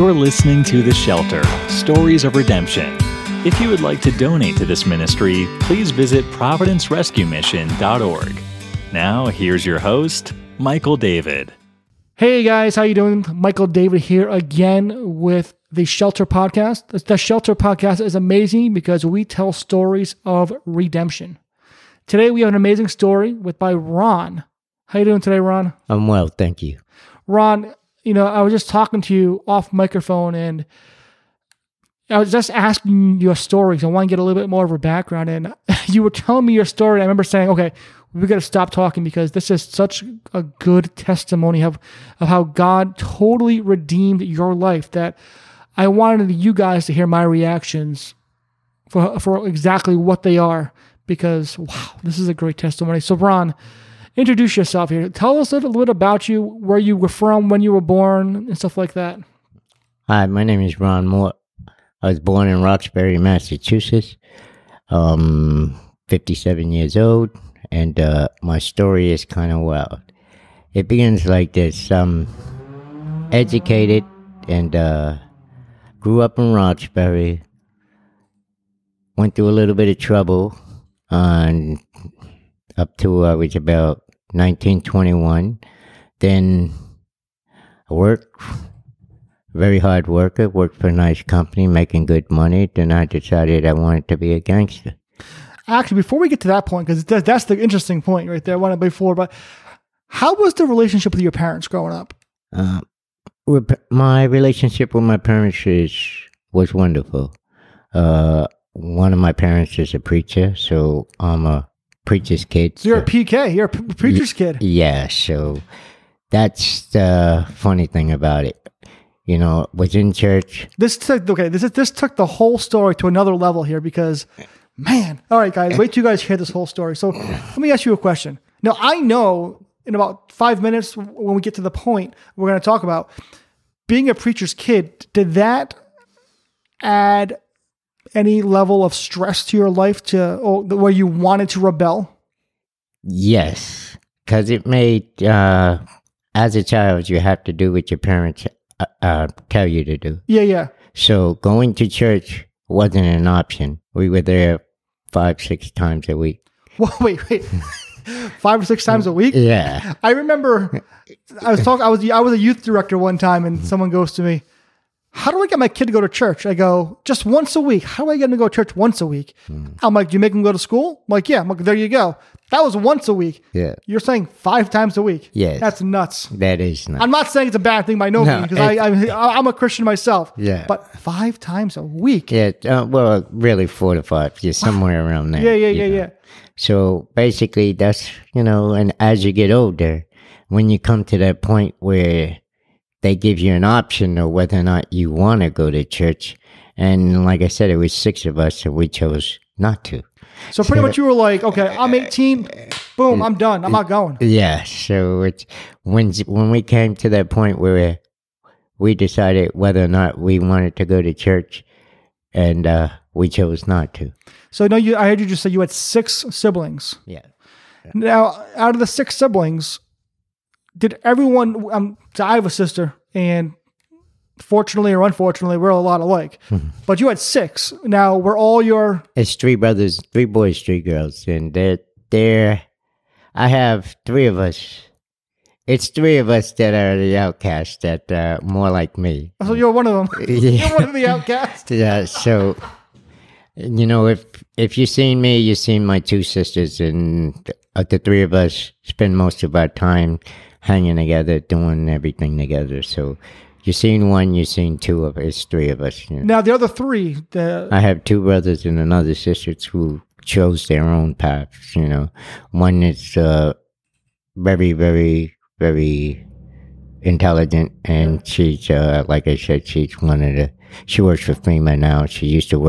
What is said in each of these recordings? You're listening to The Shelter, Stories of Redemption. If you would like to donate to this ministry, please visit providencerescuemission.org. Now, here's your host, Michael David. Hey guys, how you doing? Michael David here again with The Shelter Podcast. The Shelter Podcast is amazing because we tell stories of redemption. Today we have an amazing story by Ron. How you doing today, Ron? I'm well, thank you. Ron, you know, I was just talking to you off microphone and I was just asking you a story because I want to get a little bit more of your background. And you were telling me your story. And I remember saying, okay, we got to stop talking because this is such a good testimony of how God totally redeemed your life that I wanted you guys to hear my reactions for exactly what they are because, wow, this is a great testimony. So, Ron, introduce yourself here. Tell us a little bit about you, where you were from, when you were born, and stuff like that. Hi, my name is Ron Moore. I was born in Roxbury, Massachusetts, 57 years old, and my story is kind of wild. It begins like this. Educated and grew up in Roxbury, went through a little bit of trouble up to I was about 19, 21. Then I worked, very hard worker, worked for a nice company, making good money. Then I decided I wanted to be a gangster. Actually, before we get to that point, because that's the interesting point right there, I wanted before, but how was the relationship with your parents growing up? My relationship with my parents was wonderful. One of my parents is a preacher, so I'm a preacher's kid. So you're a PK, you're a preacher's kid. Yeah, so that's the funny thing about it. You know, was in church. This took the whole story to another level here because, man, all right, guys, wait till you guys hear this whole story. So let me ask you a question. Now, I know in about 5 minutes when we get to the point we're going to talk about being a preacher's kid, did that add any level of stress to your life where you wanted to rebel? Yes, because it made, as a child, you have to do what your parents tell you to do. Yeah. So going to church wasn't an option. We were there 5-6 times a week. Whoa, wait. 5 or 6 times a week? Yeah. I remember I was a youth director one time and someone goes to me, how do I get my kid to go to church? I go, just once a week. How do I get him to go to church once a week? Mm. I'm like, do you make him go to school? I'm like, yeah. I'm like, there you go. That was once a week. Yeah. You're saying 5 times a week. Yeah. That's nuts. That is nuts. I'm not saying it's a bad thing by no means, because I'm a Christian myself. Yeah. But 5 times a week. Yeah. Well, really 4 to 5. Just somewhere around there. Yeah. So basically that's, you know, and as you get older, when you come to that point where they give you an option of whether or not you want to go to church. And like I said, it was 6 of us, so we chose not to. So pretty much you were like, okay, I'm 18. Boom, I'm done. I'm not going. Yeah. So it's when we came to that point where we decided whether or not we wanted to go to church, and we chose not to. So no, I heard you just say you had 6 siblings. Yeah. Now, out of the 6 siblings, did everyone, so I have a sister, and fortunately or unfortunately, we're a lot alike, but you had 6. Now, were all your... It's 3 brothers, 3 boys, 3 girls, and I have 3 of us. It's 3 of us that are the outcasts that are more like me. So you're one of them. Yeah. You're one of the outcasts. Yeah, so... You know, if you've seen me, you've seen my 2 sisters, and the 3 of us spend most of our time hanging together, doing everything together. So you've seen one, you've seen 2 of us, it's 3 of us. You know. Now, the other 3... I have 2 brothers and another sister who chose their own paths, you know. One is very, very, very intelligent, and she's, like I said, she's one of the... She works for FEMA now. She used to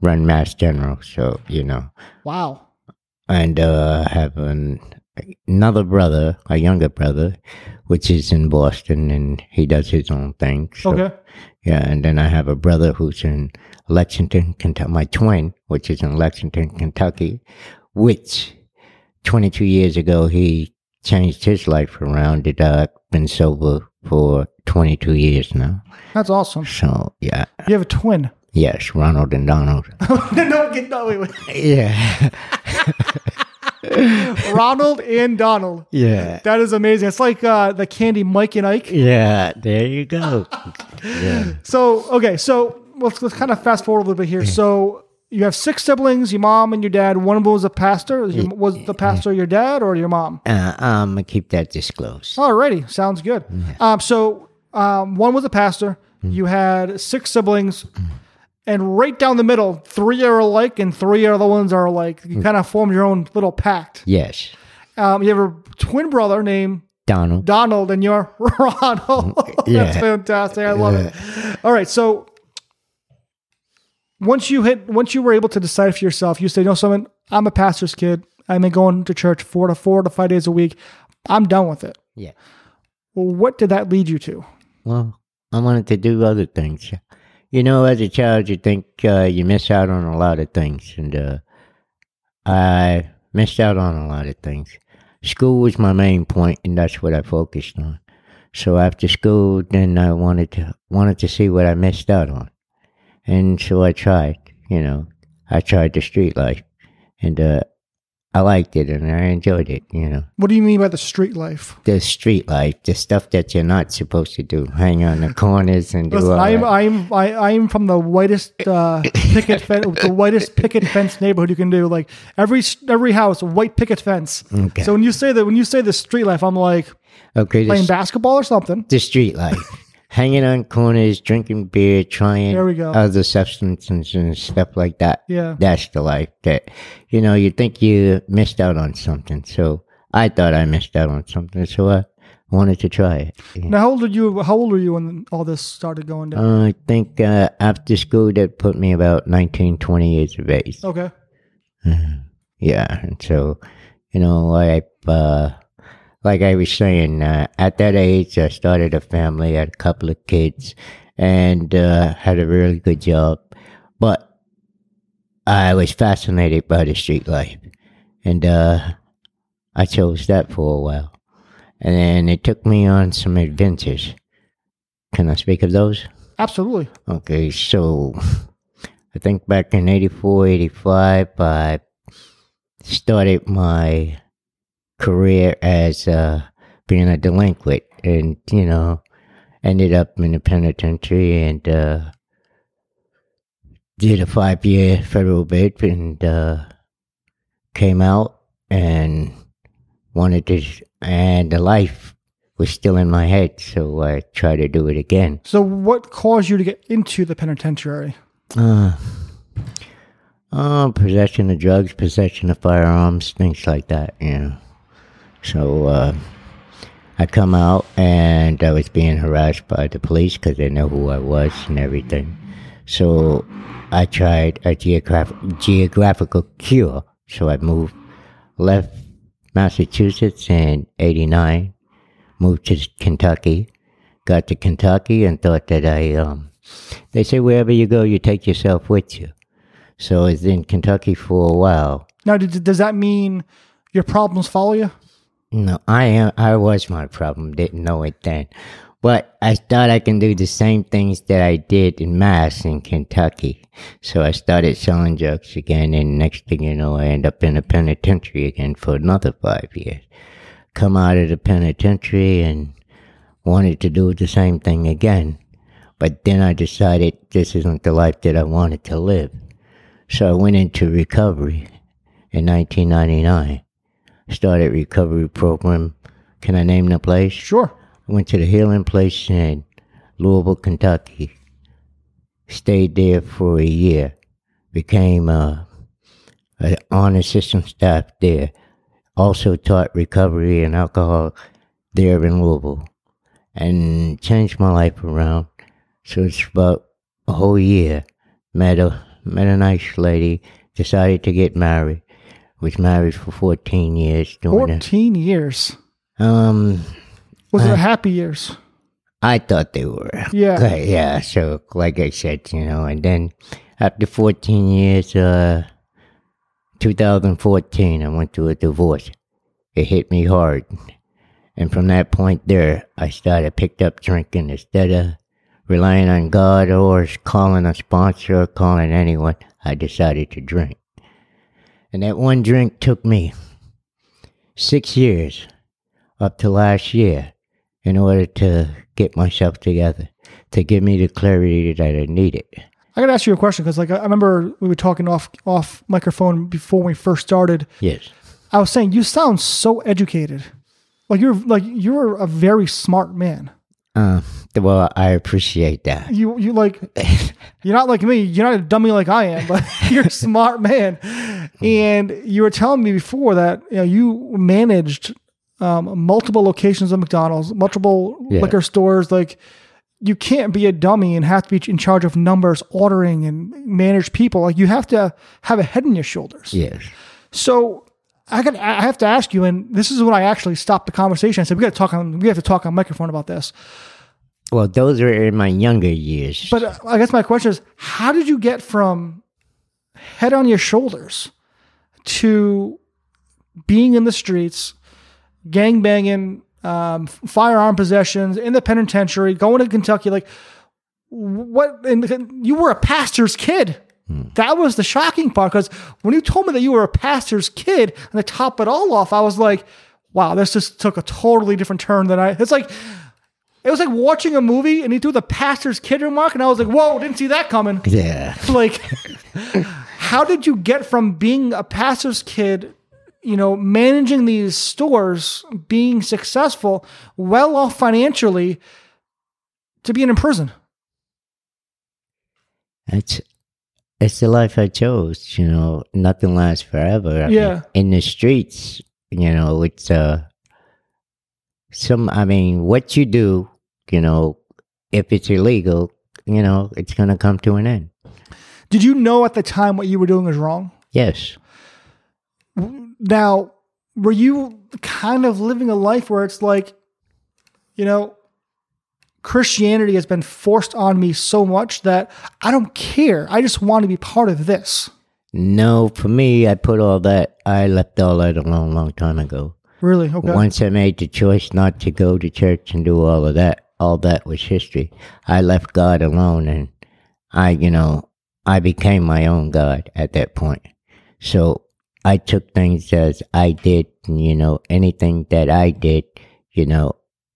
run Mass General, so, you know. Wow. And I have another brother, a younger brother, which is in Boston, and he does his own thing. So, okay. Yeah, and then I have a brother who's in Lexington, Kentucky, my twin, which is in Lexington, Kentucky, which 22 years ago, he changed his life around. He'd been sober for 22 years now. That's awesome. So, yeah. You have a twin? Yes, Ronald and Donald. Don't get that way. Yeah. Ronald and Donald. Yeah. That is amazing. It's like the candy Mike and Ike. Yeah, there you go. Yeah. So, okay, so let's kind of fast forward a little bit here. So you have six siblings, your mom and your dad. One of them was a pastor. Was the pastor your dad or your mom? I'm going to keep that disclosed. Alrighty. Sounds good. Yeah. So one was a pastor. Mm. You had six siblings. Mm. And right down the middle, three are alike and three other ones are alike. You kind of formed your own little pact. Yes. You have a twin brother named Donald, and you're Ronald. Yeah. That's fantastic. I love it. All right. So once you were able to decide for yourself, you said, you know something, I'm a pastor's kid. I've been going to church 4 to 5 days a week. I'm done with it. Yeah. Well, what did that lead you to? Well, I wanted to do other things. You know, as a child, you think you miss out on a lot of things, and I missed out on a lot of things. School was my main point, and that's what I focused on. So after school, then I wanted to see what I missed out on, and so I tried. You know, I tried the street life, and I liked it, and I enjoyed it. You know, what do you mean by the street life? The street life, the stuff that you're not supposed to do, hang on the corners and do. Listen, all I'm from the whitest picket fence, the whitest picket fence neighborhood you can do. Like every house, white picket fence. Okay. So when you say the street life, I'm like, okay, playing basketball or something. The street life, hanging on corners, drinking beer, trying other substances and stuff like that. Yeah. That's the life that, you know, you think you missed out on something. So I thought I missed out on something. So I wanted to try it. Yeah. Now, how old were you when all this started going down? I think after school, that put me about 19, 20 years of age. Okay. Yeah. And so, you know, like I was saying, at that age, I started a family, had a couple of kids, and had a really good job. But I was fascinated by the street life, and I chose that for a while. And then it took me on some adventures. Can I speak of those? Absolutely. Okay, so I think back in 84, 85, I started my career as being a delinquent, and you know, ended up in the penitentiary and did a 5-year federal bid, and came out and wanted to, and the life was still in my head, so I tried to do it again. So what caused you to get into the penitentiary? Possession of drugs, possession of firearms, things like that, you know. So I come out, and I was being harassed by the police because they know who I was and everything. So I tried a geographical cure. So I left Massachusetts in 89, moved to Kentucky, got to Kentucky, and thought that they say wherever you go, you take yourself with you. So I was in Kentucky for a while. Now, does that mean your problems follow you? No, I was my problem. Didn't know it then. But I thought I can do the same things that I did in Mass in Kentucky. So I started selling drugs again, and next thing you know, I end up in a penitentiary again for another 5 years. Come out of the penitentiary and wanted to do the same thing again. But then I decided this isn't the life that I wanted to live. So I went into recovery in 1999. Started recovery program. Can I name the place? Sure. I went to The Healing Place in Louisville, Kentucky. Stayed there for a year. Became an honor system staff there. Also taught recovery and alcohol there in Louisville. And changed my life around. So it's about a whole year. Met a nice lady. Decided to get married. Was married for 14 years. 14 years? Was it happy years? I thought they were. Yeah. Yeah, so like I said, you know, and then after 14 years, 2014, I went through a divorce. It hit me hard. And from that point there, I picked up drinking instead of relying on God or calling a sponsor or calling anyone. I decided to drink. And that one drink took me 6 years up to last year in order to get myself together, to give me the clarity that I needed. I got to ask you a question because, I remember we were talking off microphone before we first started. Yes. I was saying, you sound so educated. You're a very smart man. Well, I appreciate that. You're not like me. You're not a dummy like I am, but you're a smart man. And you were telling me before that you managed multiple locations of McDonald's, multiple liquor stores. You can't be a dummy and have to be in charge of numbers, ordering, and manage people. You have to have a head on your shoulders. Yes. So I have to ask you, and this is when I actually stopped the conversation. I said, we have to talk on microphone about this. Well, those are in my younger years. But I guess my question is, how did you get from head on your shoulders to being in the streets, gangbanging, firearm possessions, in the penitentiary, going to Kentucky? And you were a pastor's kid. That was the shocking part, because when you told me that you were a pastor's kid and to top it all off, I was like, wow, this just took a totally different turn than it was like watching a movie and he threw the pastor's kid remark and I was like, whoa, didn't see that coming. Yeah. How did you get from being a pastor's kid, managing these stores, being successful, well off financially, to being in prison? It's the life I chose, nothing lasts forever. I mean, in the streets, it's what you do, if it's illegal, it's going to come to an end. Did you know at the time what you were doing was wrong? Yes. Now, were you kind of living a life where it's Christianity has been forced on me so much that I don't care. I just want to be part of this. No, for me, I left all that alone a long time ago. Really? Okay. Once I made the choice not to go to church and do all of that, all that was history. I left God alone, and I became my own God at that point. So I took things as I did, anything that I did,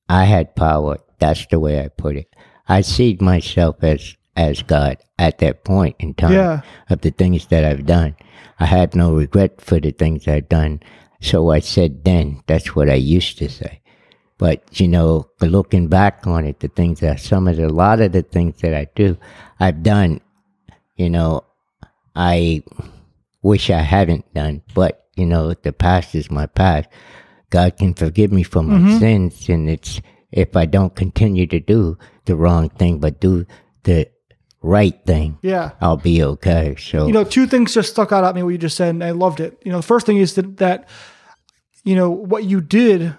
I had power. That's the way I put it. I see myself as God at that point in time of the things that I've done. I had no regret for the things I've done. So I said then, that's what I used to say. But, looking back on it, the things that a lot of the things that I've done, I wish I hadn't done. But, the past is my past. God can forgive me for my sins, and if I don't continue to do the wrong thing, but do the right thing, I'll be okay. So, two things just stuck out at me, what you just said, and I loved it. The first thing is that what you did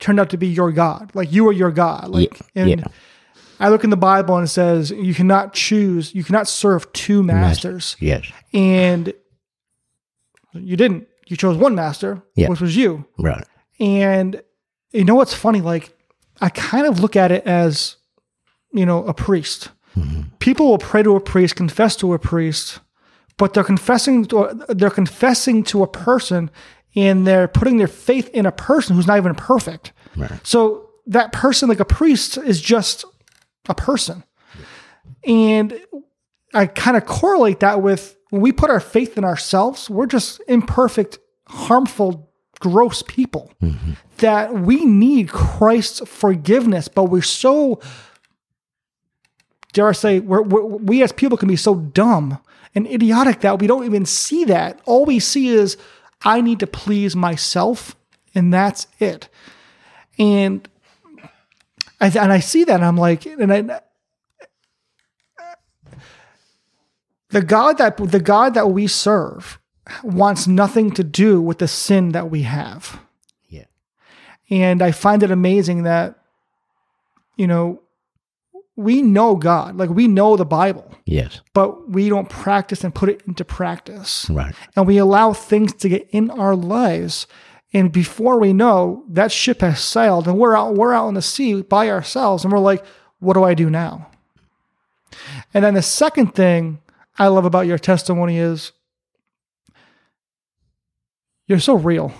turned out to be your God. You were your God. I look in the Bible and it says, you cannot serve two masters. Yes. And you didn't. You chose one master, which was you. Right. And what's funny, I kind of look at it as, a priest. Mm-hmm. People will pray to a priest, confess to a priest, but they're confessing to a person, and they're putting their faith in a person who's not even perfect. Right. So that person, like a priest, is just a person. Yeah. And I kind of correlate that with when we put our faith in ourselves, we're just imperfect, harmful, gross people, that we need Christ's forgiveness, but we're so, dare I say, we as people can be so dumb and idiotic that we don't even see that. All we see is, I need to please myself, and that's it. And I see that, and I'm like, the God that we serve wants nothing to do with the sin that we have. Yeah. And I find it amazing that, we know God, we know the Bible. Yes. But we don't practice and put it into practice. Right. And we allow things to get in our lives And before we know, that ship has sailed and we're out on the sea by ourselves. And we're like, what do I do now? And then the second thing I love about your testimony is you're so real.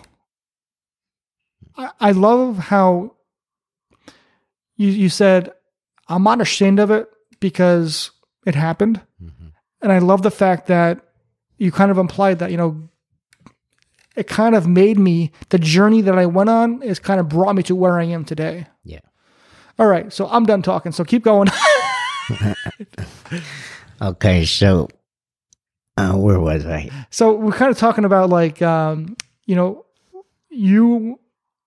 I love how you said, I'm not ashamed of it because it happened. Mm-hmm. And I love the fact that you kind of implied that, you know, it kind of made me, the journey that I went on is kind of brought me to where I am today. Yeah. All right. So I'm done talking. So keep going. Okay. So where was I? So we're kind of talking about like, you know,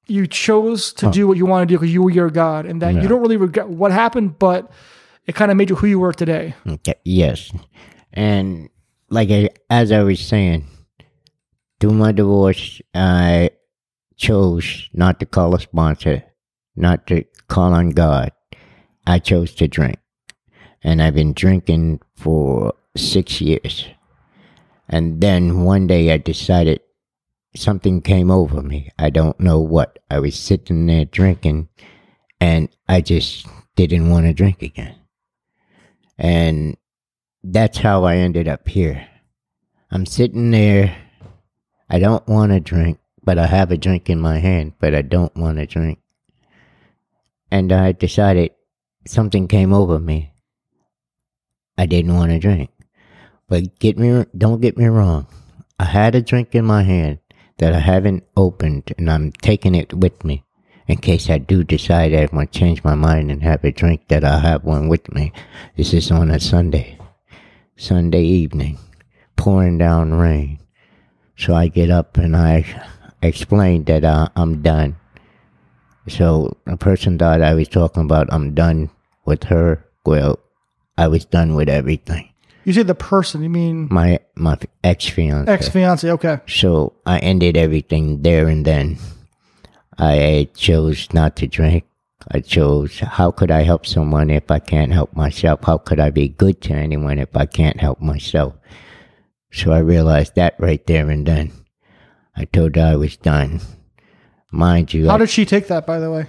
you chose to do what you want to do because you were your God and that you don't really regret what happened, but it kind of made you who you were today. Okay. Yes. And like, as I was saying, through my divorce, I chose not to call a sponsor, not to call on God. I chose to drink. And I've been drinking for 6 years. And then one day I decided something came over me. I don't know what. I was sitting there drinking, and I just didn't want to drink again. And that's how I ended up here. I'm sitting there. I don't want to drink, but I have a drink in my hand, but I don't want to drink. And I decided something came over me. I didn't want to drink. But don't get me wrong. I had a drink in my hand that I haven't opened, and I'm taking it with me in case I do decide I want to change my mind and have a drink that I'll have one with me. This is on a Sunday evening, pouring down rain. So I get up and I explained that I'm done. So the person that I was talking about, I'm done with her. Well, I was done with everything. You say the person, you mean? My ex-fiancé. Ex-fiancé, okay. So I ended everything there and then. I chose not to drink. I chose, how could I help someone if I can't help myself? How could I be good to anyone if I can't help myself? So I realized that right there and then. I told her I was done. Mind you. How did she take that, by the way?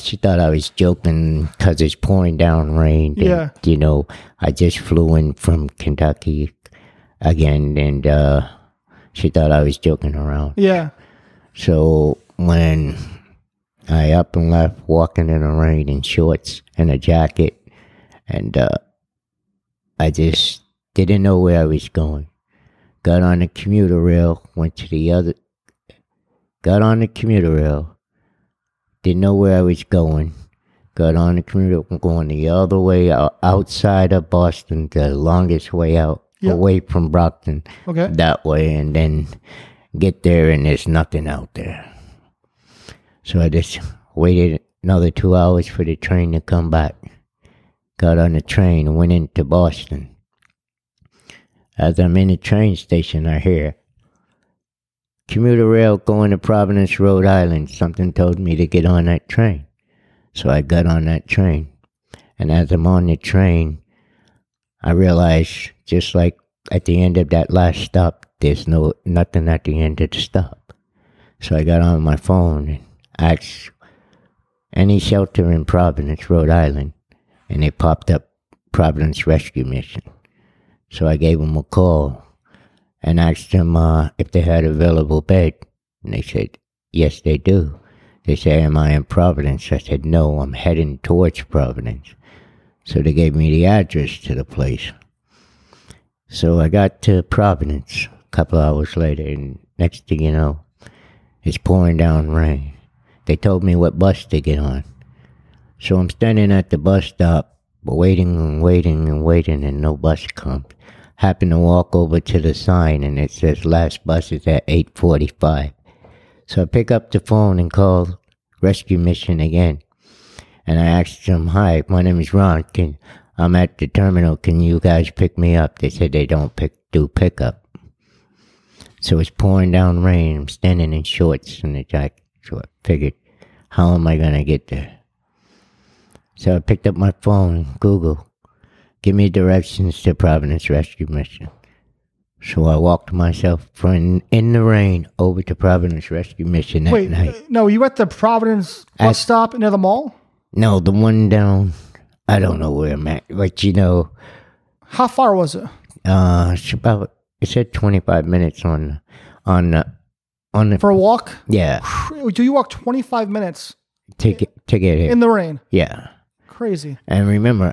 She thought I was joking because it's pouring down rain. Yeah. And, you know, I just flew in from Kentucky again, and she thought I was joking around. Yeah. So when I up and left, walking in the rain in shorts and a jacket, and I just didn't know where I was going. Got on the commuter rail. Didn't know where I was going. Got on the commuter, going the other way outside of Boston, the longest way out, away from Brockton. Okay. That way, and then get there and there's nothing out there. So I just waited another 2 hours for the train to come back. Got on the train, went into Boston. As I'm in the train station, I hear, commuter rail going to Providence, Rhode Island. Something told me to get on that train. So I got on that train. And as I'm on the train, I realized, just like at the end of that last stop, there's nothing at the end of the stop. So I got on my phone and asked any shelter in Providence, Rhode Island, and they popped up Providence Rescue Mission. So I gave them a call and asked them if they had available bed. And they said, yes, they do. They said, am I in Providence? I said, no, I'm heading towards Providence. So they gave me the address to the place. So I got to Providence a couple hours later, and next thing you know, it's pouring down rain. They told me what bus to get on. So I'm standing at the bus stop, waiting and waiting and waiting, and no bus comes. Happen to walk over to the sign, and it says last bus is at 8:45. So I pick up the phone and call Rescue Mission again. And I asked them, hi, my name is Ron. I'm at the terminal. Can you guys pick me up? They said they don't do pickup. So it's pouring down rain. I'm standing in shorts and a jacket. So I figured, how am I going to get there? So I picked up my phone, Google, give me directions to Providence Rescue Mission. So I walked myself in the rain over to Providence Rescue Mission that night. No, you at the Providence bus stop near the mall? No, the one down, I don't know where I'm at, but you know. How far was it? It said 25 minutes on the. For a walk? Yeah. Do you walk 25 minutes? To get here. In the rain? Yeah. Crazy. And remember,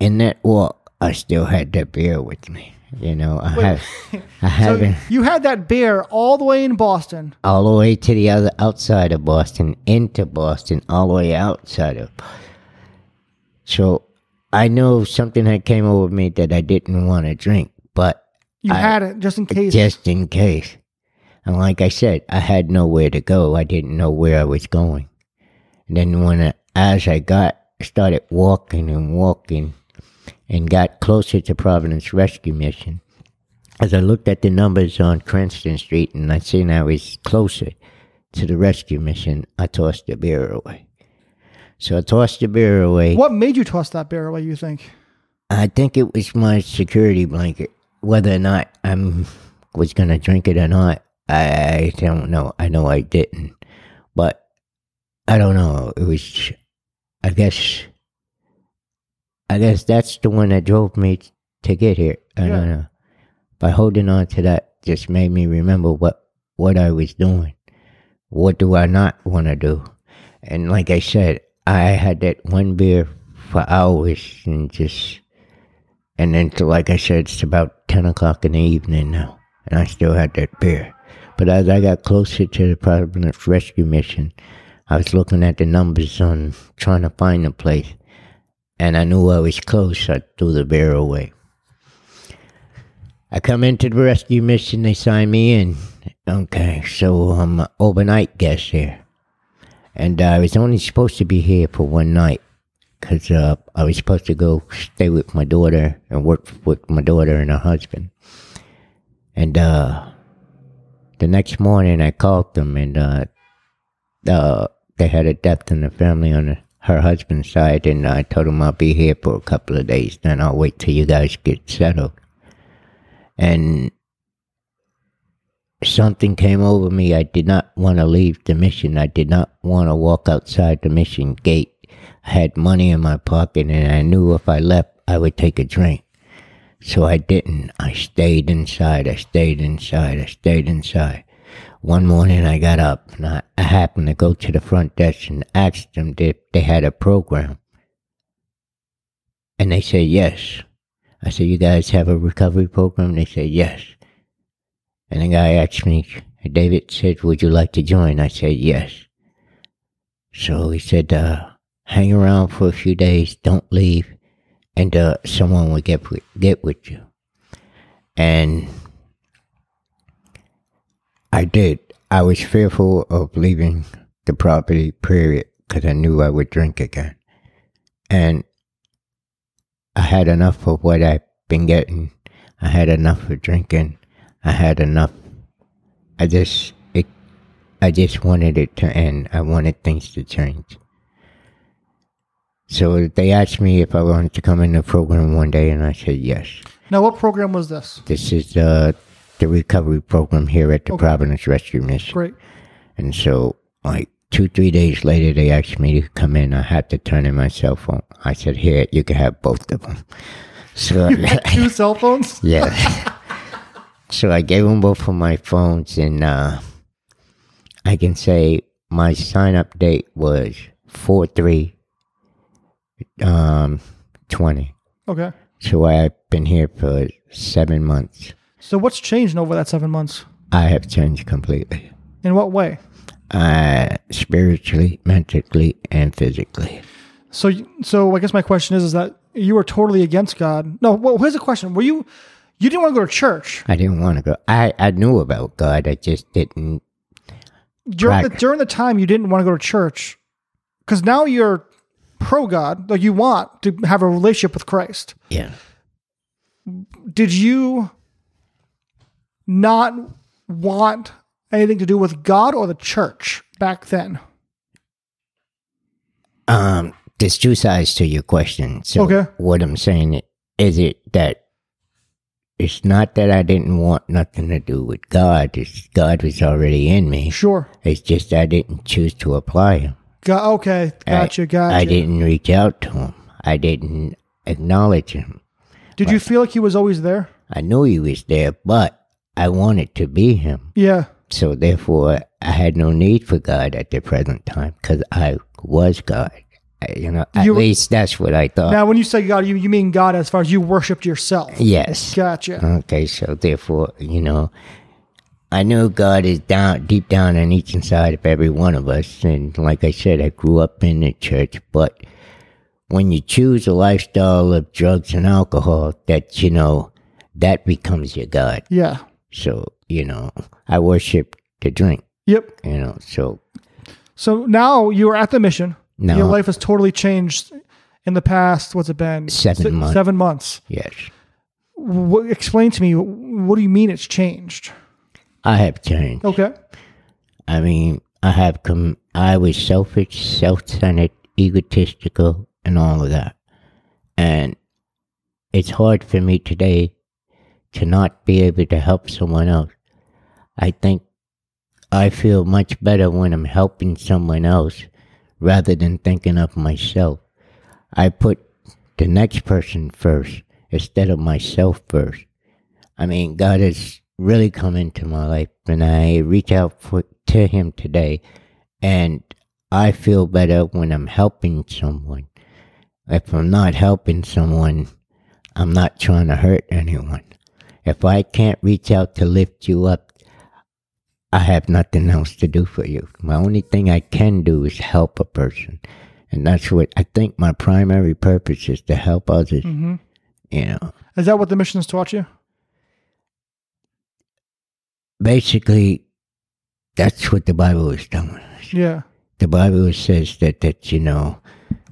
in that walk, I still had that beer with me. You know, I haven't. So you had that beer all the way in Boston, all the way to the other outside of Boston, into Boston, all the way outside of. So I know something had came over me that I didn't want to drink, but I had it just in case. Just in case, and like I said, I had nowhere to go. I didn't know where I was going. And then as I started walking. And got closer to Providence Rescue Mission. As I looked at the numbers on Cranston Street and I seen I was closer to the rescue mission, I tossed the beer away. What made you toss that beer away, you think? I think it was my security blanket. Whether or not I was going to drink it or not, I don't know. I know I didn't. But I don't know. It was, I guess that's the one that drove me to get here. I don't know. By holding on to that, just made me remember what I was doing. What do I not want to do? And like I said, I had that one beer for hours and then, like I said, it's about 10 o'clock in the evening now, and I still had that beer. But as I got closer to the Providence Rescue Mission, I was looking at the numbers on trying to find the place. And I knew I was close. I threw the beer away. I come into the rescue mission. They sign me in. Okay, so I'm an overnight guest here. And I was only supposed to be here for one night. Because I was supposed to go stay with my daughter and work with my daughter and her husband. And the next morning I called them. And they had a death in the family on her husband's side, and I told him I'll be here for a couple of days, then I'll wait till you guys get settled. And something came over me. I did not want to leave the mission. I did not want to walk outside the mission gate. I had money in my pocket, and I knew if I left, I would take a drink. So I didn't. I stayed inside. One morning I got up and I happened to go to the front desk and asked them if they had a program. And they said yes. I said, you guys have a recovery program? They said yes. And the guy asked me, David said, would you like to join? I said yes. So he said, hang around for a few days, don't leave, and someone will get with you. And I did. I was fearful of leaving the property, period, because I knew I would drink again. And I had enough of what I've been getting. I had enough of drinking. I had enough. I just wanted it to end. I wanted things to change. So they asked me if I wanted to come in the program one day, and I said yes. Now, what program was this? This is the recovery program here at the Providence Rescue Mission. Great. And so, like, 2-3 days later, they asked me to come in. I had to turn in my cell phone. I said, here, you can have both of them. So you had 2 cell phones? Yeah. So I gave them both of my phones, and I can say my sign-up date was 4-3-20. Okay. So I've been here for 7 months. So what's changed over that 7 months? I have changed completely. In what way? Spiritually, mentally, and physically. So I guess my question is that you were totally against God. No, well, here's a question. Were you? You didn't want to go to church. I didn't want to go. I knew about God. I just didn't. During the time you didn't want to go to church, because now you're pro-God. Like, you want to have a relationship with Christ. Yeah. Did you not want anything to do with God or the church back then? There's two sides to your question. So what I'm saying is it that It's not that I didn't want nothing to do with God. It's God was already in me. Sure. It's just I didn't choose to apply him. Okay, gotcha. I didn't reach out to him. I didn't acknowledge him. Did you feel like he was always there? I knew he was there, but I wanted to be him. Yeah. So therefore, I had no need for God at the present time because I was God. At least that's what I thought. Now, when you say God, you mean God as far as you worshipped yourself. Yes. Gotcha. Okay, so therefore, I know God is deep down in each inside of every one of us. And like I said, I grew up in the church. But when you choose a lifestyle of drugs and alcohol, that becomes your God. Yeah. So, I worship to drink. Yep. So now you are at the mission. No. Your life has totally changed in the past, what's it been? 7 months. 7 months. Yes. Explain to me, what do you mean it's changed? I have changed. Okay. I mean, I was selfish, self-centered, egotistical, and all of that. And it's hard for me today to not be able to help someone else. I think I feel much better when I'm helping someone else rather than thinking of myself. I put the next person first instead of myself first. I mean, God has really come into my life, and I reach out to him today, and I feel better when I'm helping someone. If I'm not helping someone, I'm not trying to hurt anyone. If I can't reach out to lift you up, I have nothing else to do for you. My only thing I can do is help a person. And that's what I think my primary purpose is, to help others. Mm-hmm. Is that what the mission's taught you? Basically, that's what the Bible is telling us. Yeah. The Bible says that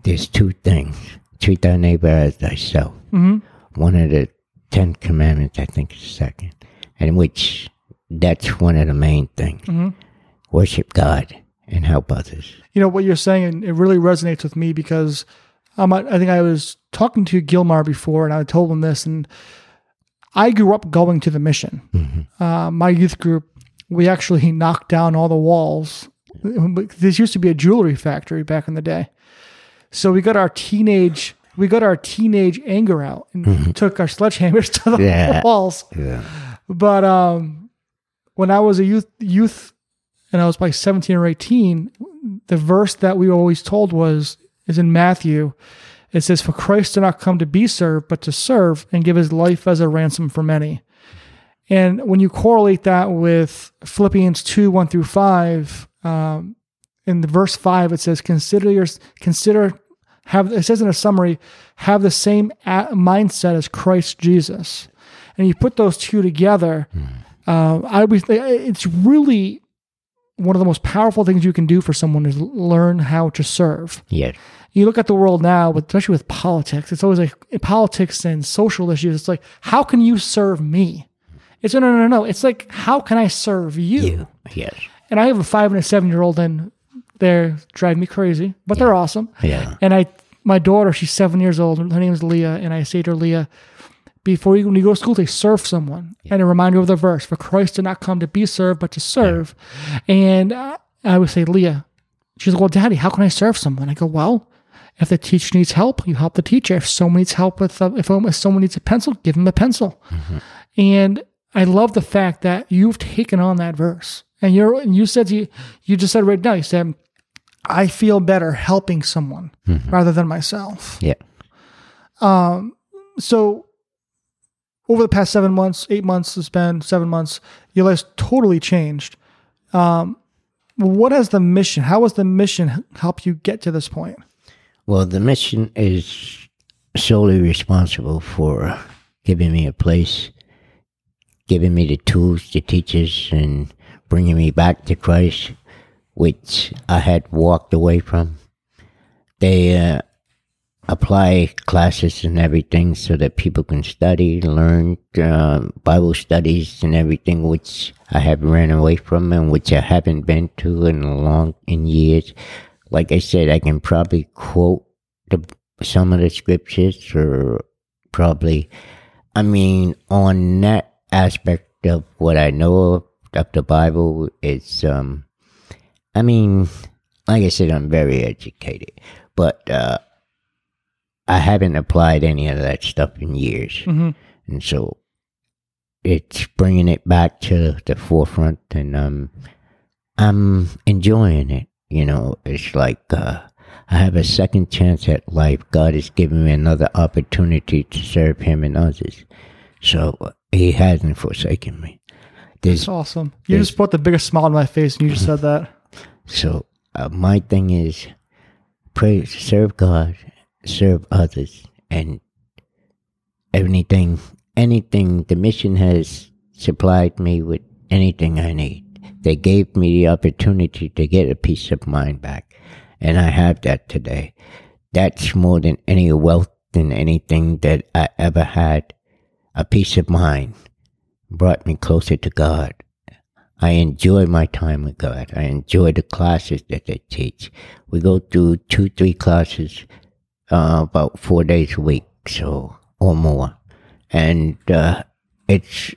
there's two things. Treat thy neighbor as thyself. Mm-hmm. One of the 10 commandments, I think, is the second. And which... that's one of the main things. Mm-hmm. Worship God and help others. What you're saying, it really resonates with me because I think I was talking to Gilmar before, and I told him this, and I grew up going to the mission. Mm-hmm. My youth group, we actually knocked down all the walls. This used to be a jewelry factory back in the day. So we got our teenage anger out and mm-hmm. took our sledgehammers to the walls. Yeah. But... when I was a youth, and I was probably 17 or 18, the verse that we were always told is in Matthew. It says, "For Christ did not come to be served, but to serve and give his life as a ransom for many." And when you correlate that with Philippians 2:1-5, in the verse 5, it says, it says in a summary, have the same mindset as Christ Jesus. And you put those two together. Mm-hmm. It's really one of the most powerful things you can do for someone is learn how to serve. Yes. You look at the world now, especially with politics, it's always like politics and social issues. It's like, how can you serve me? It's no. It's like, how can I serve you? Yes. And I have a 5 and a 7-year-old, and they drive me crazy, but they're awesome. Yeah. And my daughter, she's 7 years old. Her name is Leah, and I say to her, Leah, when you go to school, they serve someone. Yeah. And a reminder of the verse, for Christ did not come to be served, but to serve. Yeah. And I would say, Leah, she's like, well, Daddy, how can I serve someone? I go, well, if the teacher needs help, you help the teacher. If someone needs help if someone needs a pencil, give them a pencil. Mm-hmm. And I love the fact that you've taken on that verse. And you just said right now, you said, I feel better helping someone mm-hmm. rather than myself. Yeah. So, over the past 7 months, 8 months, it's been 7 months, your life's totally changed. How has the mission helped you get to this point? Well, the mission is solely responsible for giving me a place, giving me the tools, the teachers, and bringing me back to Christ, which I had walked away from. They apply classes and everything so that people can study, learn Bible studies and everything, which I have ran away from and which I haven't been to in years. Like I said, I can probably quote some of the scriptures, or probably I mean, on that aspect of what I know of the Bible, it's, I mean, like I said, I'm very educated, but I haven't applied any of that stuff in years. Mm-hmm. And so it's bringing it back to the forefront, and I'm enjoying it. You know, it's like I have a second chance at life. God has given me another opportunity to serve him and others. So he hasn't forsaken me. That's awesome. You just brought the biggest smile on my face when you just said that. So my thing is, praise, serve God, serve others, and anything, the mission has supplied me with anything I need. They gave me the opportunity to get a peace of mind back, and I have that today. That's more than any wealth than anything that I ever had. A peace of mind brought me closer to God. I enjoy my time with God. I enjoy the classes that they teach. We go through 2-3 classes about 4 days a week, so or more. And it's,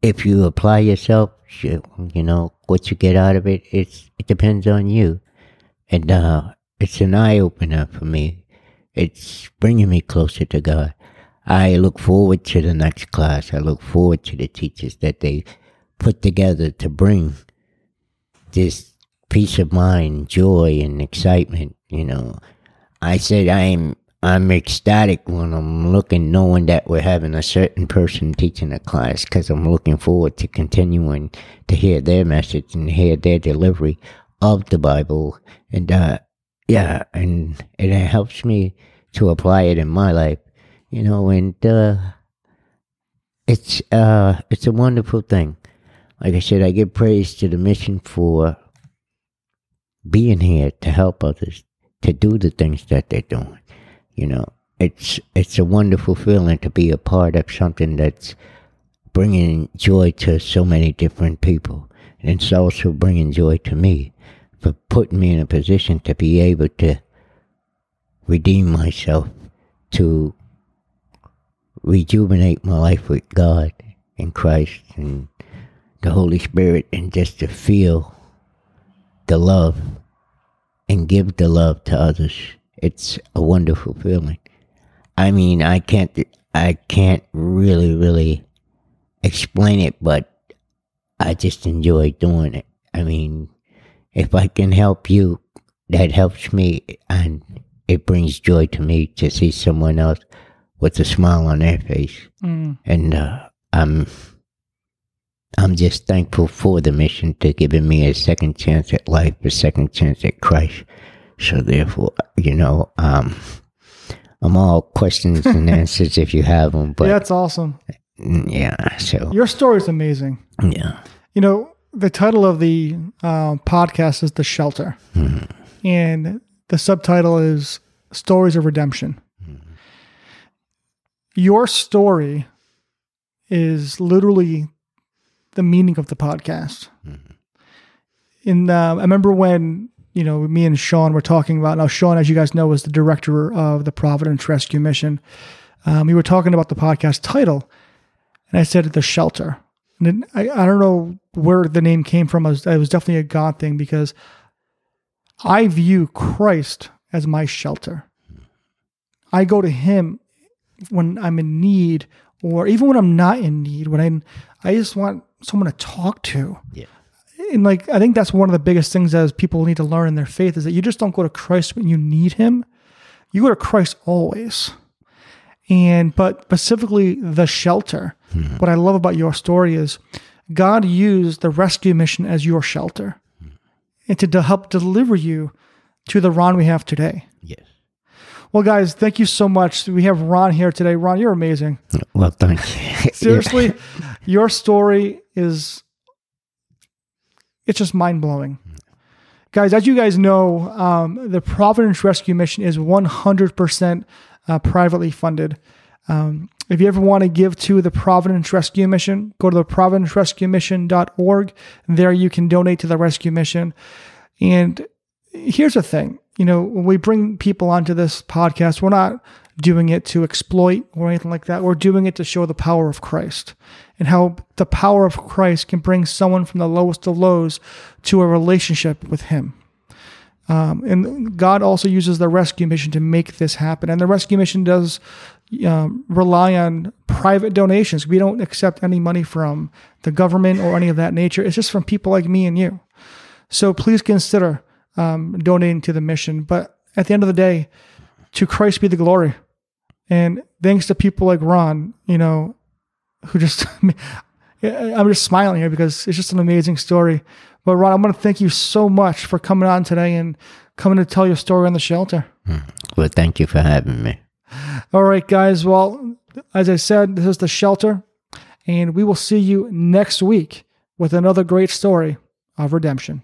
if you apply yourself, you know, what you get out of it, it depends on you. And it's an eye-opener for me. It's bringing me closer to God. I look forward to the next class. I look forward to the teachers that they put together to bring this peace of mind, joy, and excitement. You know, I said I'm ecstatic when I'm looking, knowing that we're having a certain person teaching a class, because I'm looking forward to continuing to hear their message and hear their delivery of the Bible. And, and it helps me to apply it in my life, you know, and it's a wonderful thing. Like I said, I give praise to the mission for being here to help others, to do the things that they're doing. You know, it's a wonderful feeling to be a part of something that's bringing joy to so many different people. And it's also bringing joy to me for putting me in a position to be able to redeem myself, to rejuvenate my life with God and Christ and the Holy Spirit, and just to feel the love and give the love to others. It's a wonderful feeling. I mean, I can't really explain it, but I just enjoy doing it. I mean, if I can help you, that helps me, and it brings joy to me to see someone else with a smile on their face. Mm. And I'm just thankful for the mission to giving me a second chance at life, a second chance at Christ. So therefore, you know, I'm all questions and answers if you have them. But yeah, that's awesome. Yeah. So your story is amazing. Yeah. You know, the title of the podcast is The Shelter. Mm-hmm. And the subtitle is Stories of Redemption. Mm-hmm. Your story is literally the meaning of the podcast. Mm-hmm. And I remember when, you know, me and Sean were talking about, now Sean, as you guys know, is the director of the Providence Rescue Mission. We were talking about the podcast title, and I said The Shelter. And it, I don't know where the name came from. It was definitely a God thing, because I view Christ as my shelter. I go to him when I'm in need, or even when I'm not in need, when I just want someone to talk to. Yeah. And like, I think that's one of the biggest things as people need to learn in their faith, is that you just don't go to Christ when you need him. You go to Christ always. And, but specifically the shelter, mm-hmm. What I love about your story is God used the rescue mission as your shelter, mm-hmm. and to help deliver you to the Ron we have today. Yes. Well, guys, thank you so much. We have Ron here today. Ron, you're amazing. Well, thank you. Seriously, yeah. Your story is, it's just mind-blowing. Guys, as you guys know, the Providence Rescue Mission is 100% privately funded. If you ever want to give to the Providence Rescue Mission, go to the providencerescuemission.org. There you can donate to the Rescue Mission. And here's the thing. you know, when we bring people onto this podcast, we're not doing it to exploit or anything like that. We're doing it to show the power of Christ and how the power of Christ can bring someone from the lowest of lows to a relationship with him. And God also uses the rescue mission to make this happen. And the rescue mission does rely on private donations. We don't accept any money from the government or any of that nature. It's just from people like me and you. So please consider donating to the mission. But at the end of the day, to Christ be the glory. And thanks to people like Ron, you know, who just, I'm just smiling here because it's just an amazing story. But Ron, I want to thank you so much for coming on today and coming to tell your story on the shelter. Well, thank you for having me. All right, guys. Well, as I said, this is The Shelter, and we will see you next week with another great story of redemption.